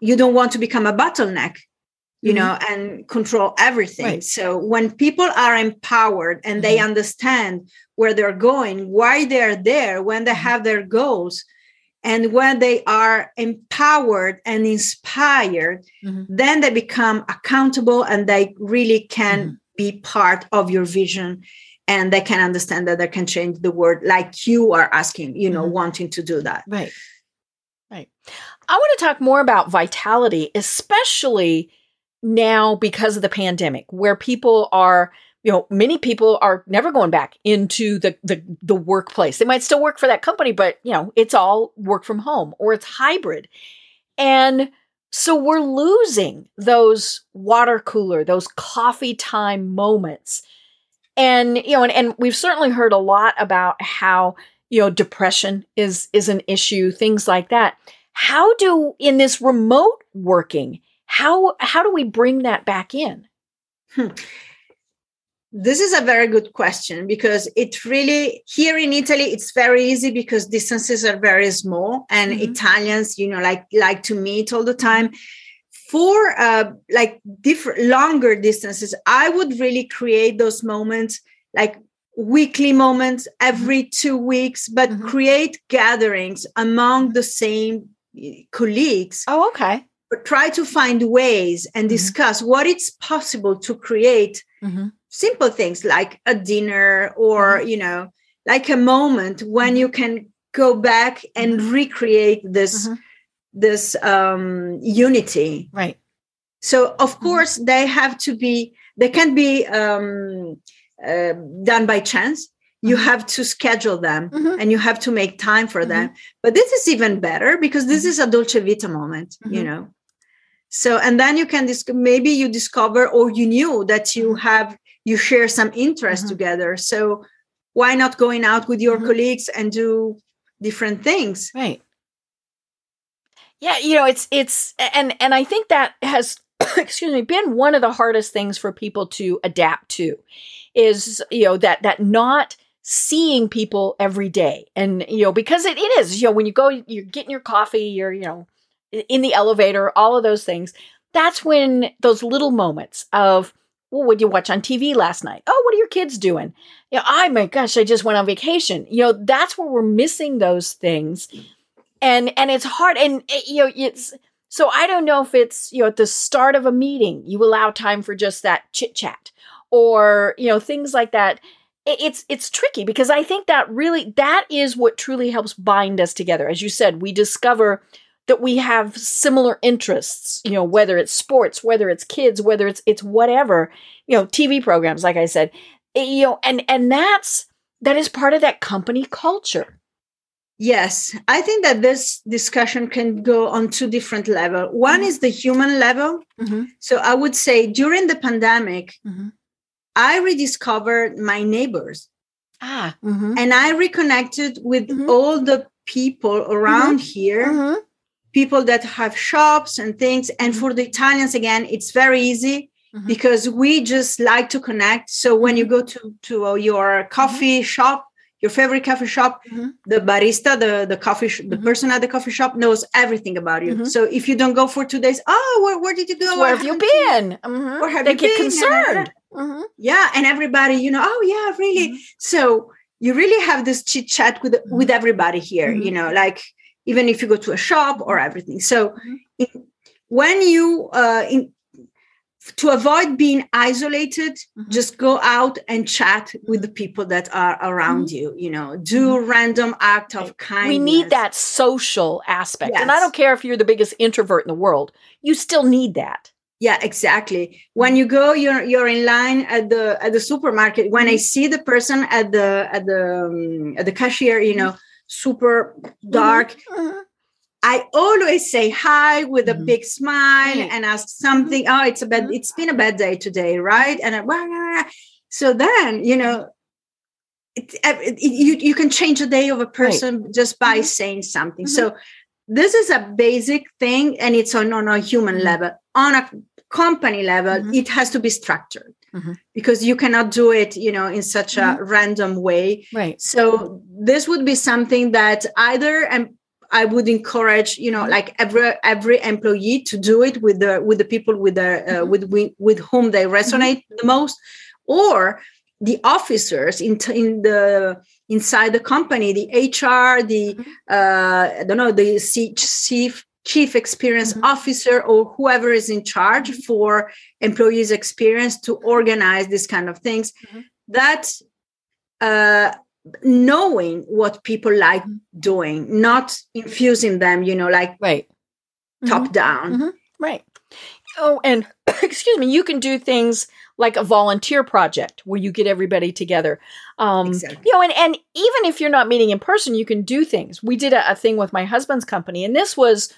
You don't want to become a bottleneck, you mm-hmm. know, and control everything. Right. So when people are empowered and mm-hmm. they understand where they're going, why they're there, when they have their goals, and when they are empowered and inspired, mm-hmm. then they become accountable and they really can mm-hmm. be part of your vision, and they can understand that they can change the world like you are asking, you know, mm-hmm. wanting to do that. Right. Right. I want to talk more about vitality, especially now because of the pandemic, where people are, you know, many people are never going back into the, the the workplace. They might still work for that company, but, you know, it's all work from home or it's hybrid. And so we're losing those water cooler, those coffee time moments. And, you know, and, and we've certainly heard a lot about how, you know, depression is is an issue, things like that. How do, in this remote working, how how do we bring that back in? Hmm. This is a very good question, because it really, here in Italy, it's very easy because distances are very small, and mm-hmm. Italians, you know, like, like to meet all the time. For uh, like different longer distances, I would really create those moments, like weekly moments every two weeks, but mm-hmm. create gatherings among the same colleagues. Oh, okay. But try to find ways and discuss mm-hmm. what it's possible to create. Mm-hmm. Simple things like a dinner or, mm-hmm. you know, like a moment when you can go back and recreate this, mm-hmm. this um, unity. Right. So, of mm-hmm. course, they have to be, they can't be um, uh, done by chance. Mm-hmm. You have to schedule them mm-hmm. and you have to make time for mm-hmm. them. But this is even better because this is a Dolce Vita moment, mm-hmm. you know. So, and then you can, dis- maybe you discover or you knew that you have, you share some interest mm-hmm. together. So why not going out with your mm-hmm. colleagues and do different things? Right. Yeah. You know, it's, it's, and, and I think that has, excuse me, been one of the hardest things for people to adapt to is, you know, that, that not seeing people every day. And, you know, because it, it is, you know, when you go, you're getting your coffee, you're, you know, in the elevator, all of those things. That's when those little moments of, well, what did you watch on T V last night? Oh, what are your kids doing? You know, oh my gosh, I just went on vacation. You know, that's where we're missing those things. And, and it's hard. And, it, you know, it's, so I don't know if it's, you know, at the start of a meeting, you allow time for just that chit chat or, you know, things like that. It, it's, it's tricky because I think that really, that is what truly helps bind us together. As you said, we discover that we have similar interests, you know, whether it's sports, whether it's kids, whether it's, it's whatever, you know, T V programs, like I said, you know, and, and that's, that is part of that company culture. Yes. I think that this discussion can go on two different levels. One mm-hmm. is the human level. Mm-hmm. So I would say during the pandemic, mm-hmm. I rediscovered my neighbors ah, mm-hmm. and I reconnected with mm-hmm. all the people around mm-hmm. here. Mm-hmm. People that have shops and things. And mm-hmm. for the Italians, again, it's very easy mm-hmm. because we just like to connect. So when you go to, to uh, your coffee mm-hmm. shop, your favorite coffee shop, mm-hmm. the barista, the, the coffee, sh- mm-hmm. the person at the coffee shop knows everything about you. Mm-hmm. So if you don't go for two days, oh, where, where did you go? Where have you been? Mm-hmm. Where have they you get been? Concerned. Mm-hmm. Yeah. And everybody, you know, oh yeah, really. Mm-hmm. So you really have this chit chat with, mm-hmm. with everybody here, mm-hmm. you know, like, even if you go to a shop or everything. So mm-hmm. it, when you, uh, in, to avoid being isolated, mm-hmm. just go out and chat with the people that are around mm-hmm. you, you know, do mm-hmm. random act of kindness. We need that social aspect. Yes. And I don't care if you're the biggest introvert in the world, you still need that. Yeah, exactly. When you go, you're you're in line at the at the supermarket. When I see the person at the at the um, at the cashier, you know, super dark, I always say hi with a big smile and ask something. Oh, it's a bad. It's been a bad day today, right? And I, blah, blah, blah. So then, you know, it, it, you you can change the day of a person right. just by saying something. So. This is a basic thing, and it's on, on a human level. On a company level, it has to be structured because you cannot do it, you know, in such a random way. Right. So this would be something that either um, I would encourage, you know, like every every employee to do it with the with the people with the uh, with, with with whom they resonate the most, or the officers in t- in the inside the company, the H R, the uh, I don't know, the C- chief chief experience officer, or whoever is in charge for employees' experience to organize these kind of things. That uh, knowing what people like doing, not infusing them, you know, like right. top down, right. Oh, and excuse me, you can do things like a volunteer project where you get everybody together. Um, exactly. You know, and, and even if you're not meeting in person, you can do things. We did a, a thing with my husband's company, and this was,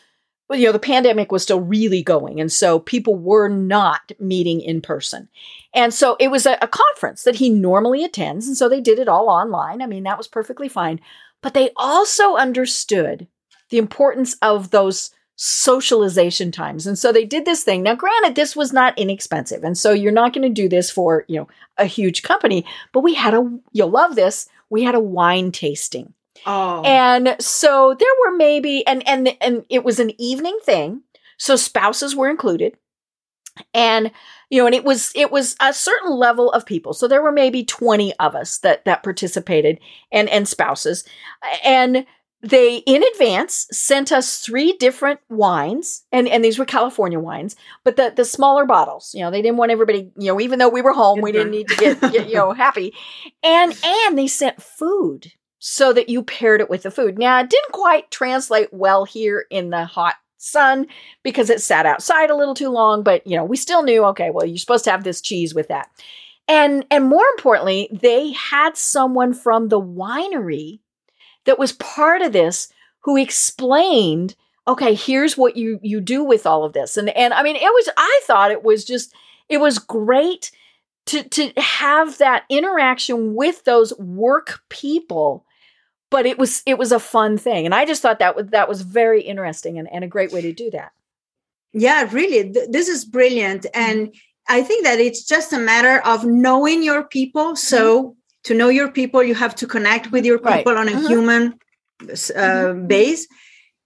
well, you know, the pandemic was still really going. And so people were not meeting in person. And so it was a, a conference that he normally attends. And so they did it all online. I mean, that was perfectly fine. But they also understood the importance of those socialization times. And so they did this thing. Now, granted, this was not inexpensive. And so you're not going to do this for, you know, a huge company, but we had a, you'll love this. We had a wine tasting. Oh. And so there were maybe, and, and, and it was an evening thing. So spouses were included, and, you know, and it was, it was a certain level of people. So there were maybe twenty of us that, that participated, and, and spouses, and they, in advance, sent us three different wines, and, and these were California wines, but the, the smaller bottles. You know, they didn't want everybody, you know, even though we were home, we didn't need to get, get, you know, happy. And and they sent food so that you paired it with the food. Now, it didn't quite translate well here in the hot sun because it sat outside a little too long, but, you know, we still knew, okay, well, you're supposed to have this cheese with that. And and more importantly, they had someone from the winery that was part of this who explained, okay, here's what you, you do with all of this. And, and I mean, it was, I thought it was just, it was great to, to have that interaction with those work people, but it was, it was a fun thing. And I just thought that was, that was very interesting and, and a great way to do that. Yeah, really. Th- this is brilliant. And I think that it's just a matter of knowing your people. So to know your people, you have to connect with your people right. on a human uh, base,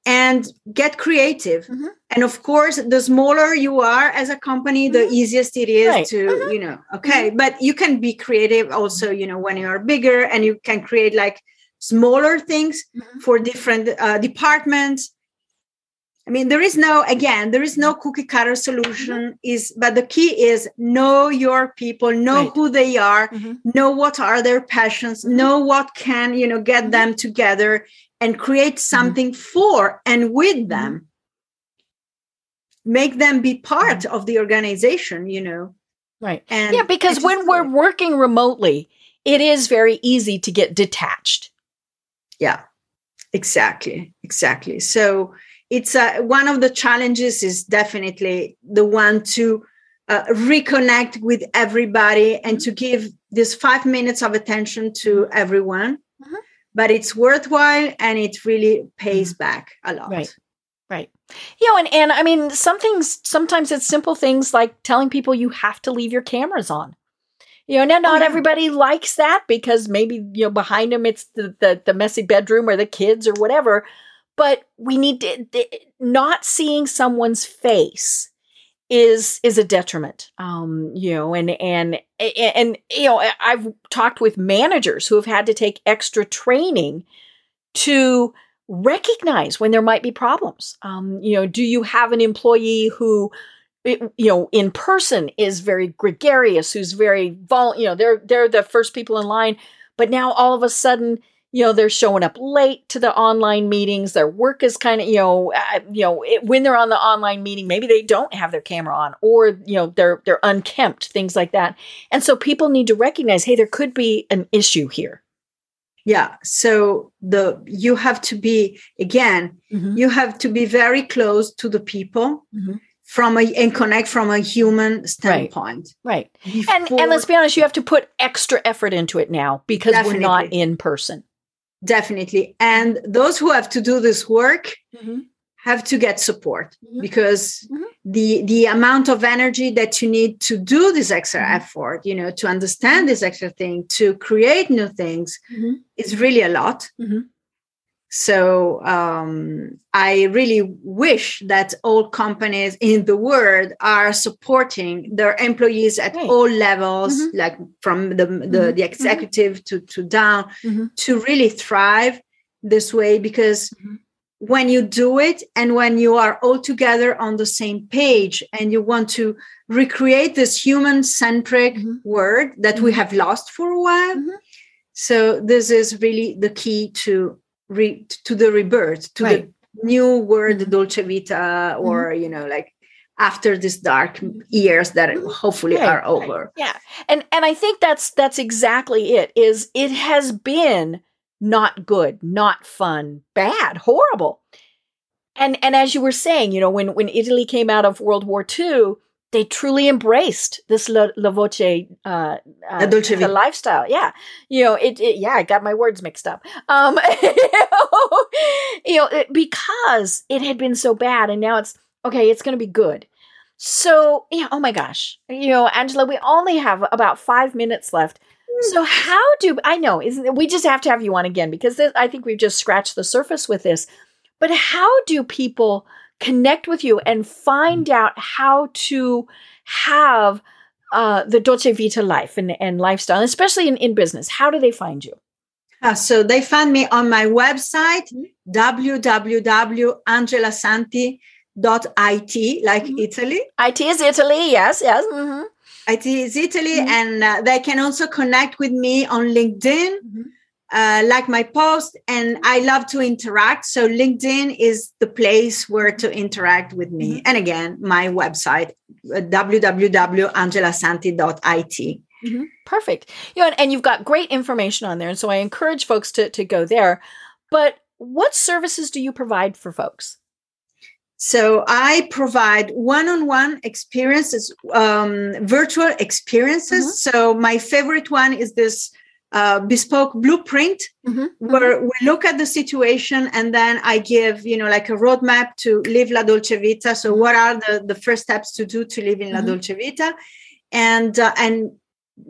and get creative. And of course, the smaller you are as a company, the easiest it is right. to, you know, okay. But you can be creative also, you know, when you are bigger, and you can create like smaller things for different uh, departments. I mean, there is no, again, there is no cookie cutter solution, is, but the key is know your people, know right. who they are, know what are their passions, know what can, you know, get them together and create something for and with them. Make them be part of the organization, you know. Right. And yeah, because when we're working remotely, it is very easy to get detached. Yeah, exactly. Exactly. So, it's uh, one of the challenges is definitely the one to uh, reconnect with everybody and to give this five minutes of attention to everyone. But it's worthwhile, and it really pays back a lot. Right, right. You know, and, and I mean, some things, sometimes it's simple things like telling people you have to leave your cameras on. You know, now not everybody likes that because maybe, you know, behind them it's the, the, the messy bedroom or the kids or whatever. But we need to, not seeing someone's face is is a detriment, um, you know, and, and, and, you know, I've talked with managers who have had to take extra training to recognize when there might be problems. Um, you know, do you have an employee who, you know, in person is very gregarious, who's very, vol- you know, they're, they're the first people in line, but now all of a sudden, you know, they're showing up late to the online meetings. Their work is kind of, you know, uh, you know, it, when they're on the online meeting, maybe they don't have their camera on, or, you know, they're, they're unkempt, things like that. And so people need to recognize, hey, there could be an issue here. Yeah. So the, you have to be, again, mm-hmm. you have to be very close to the people mm-hmm. from a, and connect from a human standpoint. Right. right. And and let's be honest, you have to put extra effort into it now because Definitely. We're not in person. Definitely. And those who have to do this work mm-hmm. have to get support mm-hmm. because mm-hmm. the, the amount of energy that you need to do this extra mm-hmm. effort, you know, to understand this extra thing, to create new things mm-hmm. is really a lot. Mm-hmm. So um, I really wish that all companies in the world are supporting their employees at right. all levels, mm-hmm. like from the, the, mm-hmm. the executive mm-hmm. to, to down, mm-hmm. to really thrive this way. Because mm-hmm. when you do it and when you are all together on the same page and you want to recreate this human-centric mm-hmm. word that mm-hmm. we have lost for a while. Mm-hmm. So this is really the key to Re, to the rebirth, to right. the new world, the Dolce Vita, or, mm-hmm. you know, like after these dark years that hopefully right. are over. Right. Yeah. And and I think that's that's exactly it, is it has been not good, not fun, bad, horrible. And and as you were saying, you know, when, when Italy came out of World War Two, they truly embraced this La, la Voce uh, uh, the lifestyle. Yeah. You know, it, it, yeah, I got my words mixed up. Um, you know, you know it, because it had been so bad and now it's, okay, it's going to be good. So, yeah, oh my gosh. You know, Angela, we only have about five minutes left. So how do, I know, isn't it, we just have to have you on again because this, I think we've just scratched the surface with this. But how do people connect with you and find out how to have uh, the Dolce Vita life and, and lifestyle, especially in, in business? How do they find you? Uh, so they find me on my website, mm-hmm. w w w dot angela santi dot i t, like mm-hmm. Italy. I T is Italy, yes, yes. Mm-hmm. I T is Italy, mm-hmm. and uh, they can also connect with me on LinkedIn. Mm-hmm. Uh, like my post, and I love to interact. So LinkedIn is the place where to interact with me. Mm-hmm. And again, my website, uh, w w w dot angela santi dot i t. Mm-hmm. Perfect. You know, and, and you've got great information on there. And so I encourage folks to, to go there. But what services do you provide for folks? So I provide one-on-one experiences, um, virtual experiences. Mm-hmm. So my favorite one is this Uh, bespoke blueprint mm-hmm, where mm-hmm. we look at the situation and then I give, you know, like a roadmap to live La Dolce Vita. So mm-hmm. what are the, the first steps to do to live in La mm-hmm. Dolce Vita? And, uh, and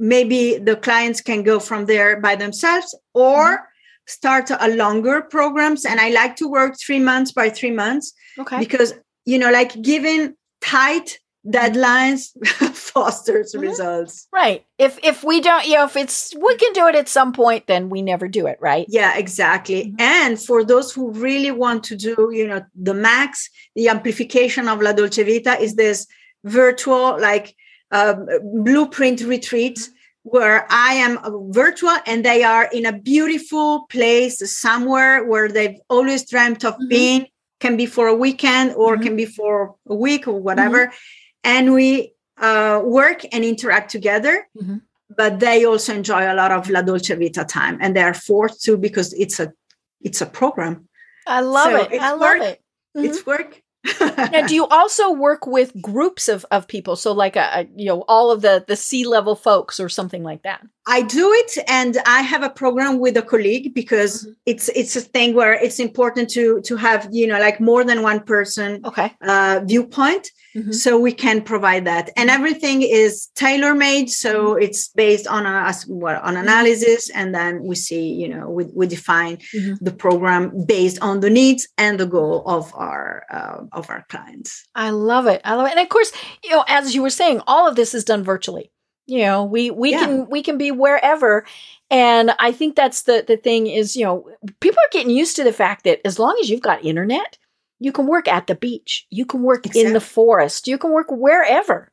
maybe the clients can go from there by themselves or mm-hmm. start a longer programs. And I like to work three months by three months okay. because, you know, like giving tight deadlines fosters mm-hmm. results. Right. If if we don't, you know, if it's, we can do it at some point, then we never do it, right? Yeah, exactly. Mm-hmm. And for those who really want to do, you know, the max, the amplification of La Dolce Vita is this virtual, like uh, blueprint retreat mm-hmm. where I am virtual and they are in a beautiful place somewhere where they've always dreamt of mm-hmm. being, can be for a weekend or mm-hmm. can be for a week or whatever. Mm-hmm. And we uh, work and interact together, mm-hmm. but they also enjoy a lot of La Dolce Vita time, and they are forced to because it's a it's a program. I love so it. I love work. it. Mm-hmm. It's work. Now, do you also work with groups of, of people? So, like a, a you know, all of the the C-level folks or something like that. I do it, and I have a program with a colleague because mm-hmm. it's it's a thing where it's important to to have, you know, like more than one person okay. uh, viewpoint, mm-hmm. so we can provide that. And everything is tailor made, so mm-hmm. it's based on a well, on analysis, and then we see, you know, we we define mm-hmm. the program based on the needs and the goal of our uh, of our clients. I love it. I love it. And of course, you know, as you were saying, all of this is done virtually. You know, we, we yeah. can, we can be wherever. And I think that's the, the thing is, you know, people are getting used to the fact that as long as you've got internet, you can work at the beach, you can work exactly. in the forest, you can work wherever.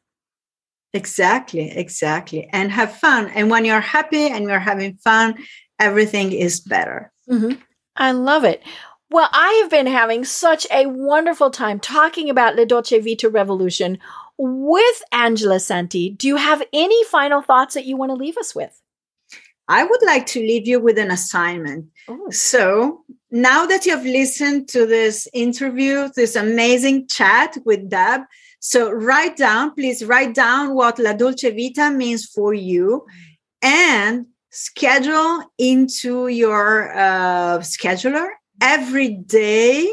Exactly. Exactly. And have fun. And when you're happy and you're having fun, everything is better. Mm-hmm. I love it. Well, I have been having such a wonderful time talking about La Dolce Vita Revolution with Angela Santi. Do you have any final thoughts that you want to leave us with? I would like to leave you with an assignment. Ooh. So now that you have listened to this interview, this amazing chat with Deb, so write down, please write down what La Dolce Vita means for you and schedule into your uh, scheduler every day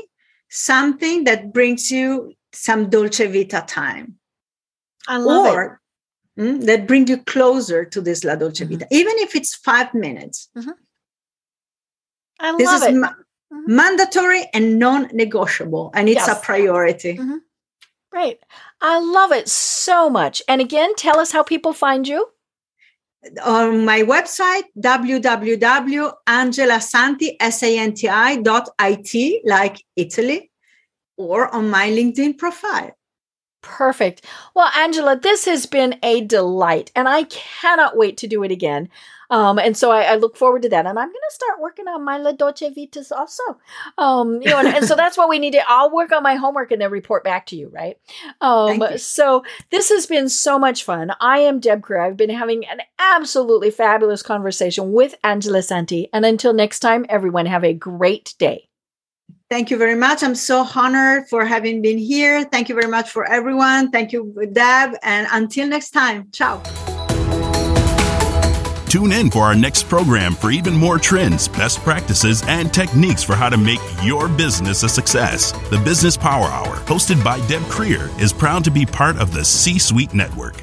something that brings you some Dolce Vita time. I love or, it. Mm, that bring you closer to this La Dolce Vita, mm-hmm. even if it's five minutes. Mm-hmm. I love this is it. Ma- mm-hmm. mandatory and non-negotiable, and it's yes. a priority. Mm-hmm. Right. I love it so much. And again, tell us how people find you. On my website, w w w dot angela santi dot i t, like Italy, or on my LinkedIn profile. Perfect. Well, Angela, this has been a delight, and I cannot wait to do it again. Um, and so I, I look forward to that. And I'm going to start working on my La Dolce Vitas also. Um, you know, and, and so that's what we need to, I'll work on my homework and then report back to you, right? Um, you. So this has been so much fun. I am Deb Creer. I've been having an absolutely fabulous conversation with Angela Santi. And until next time, everyone have a great day. Thank you very much. I'm so honored for having been here. Thank you very much for everyone. Thank you, Deb. And until next time, ciao. Tune in for our next program for even more trends, best practices, and techniques for how to make your business a success. The Business Power Hour, hosted by Deb Creer, is proud to be part of the C-Suite Network.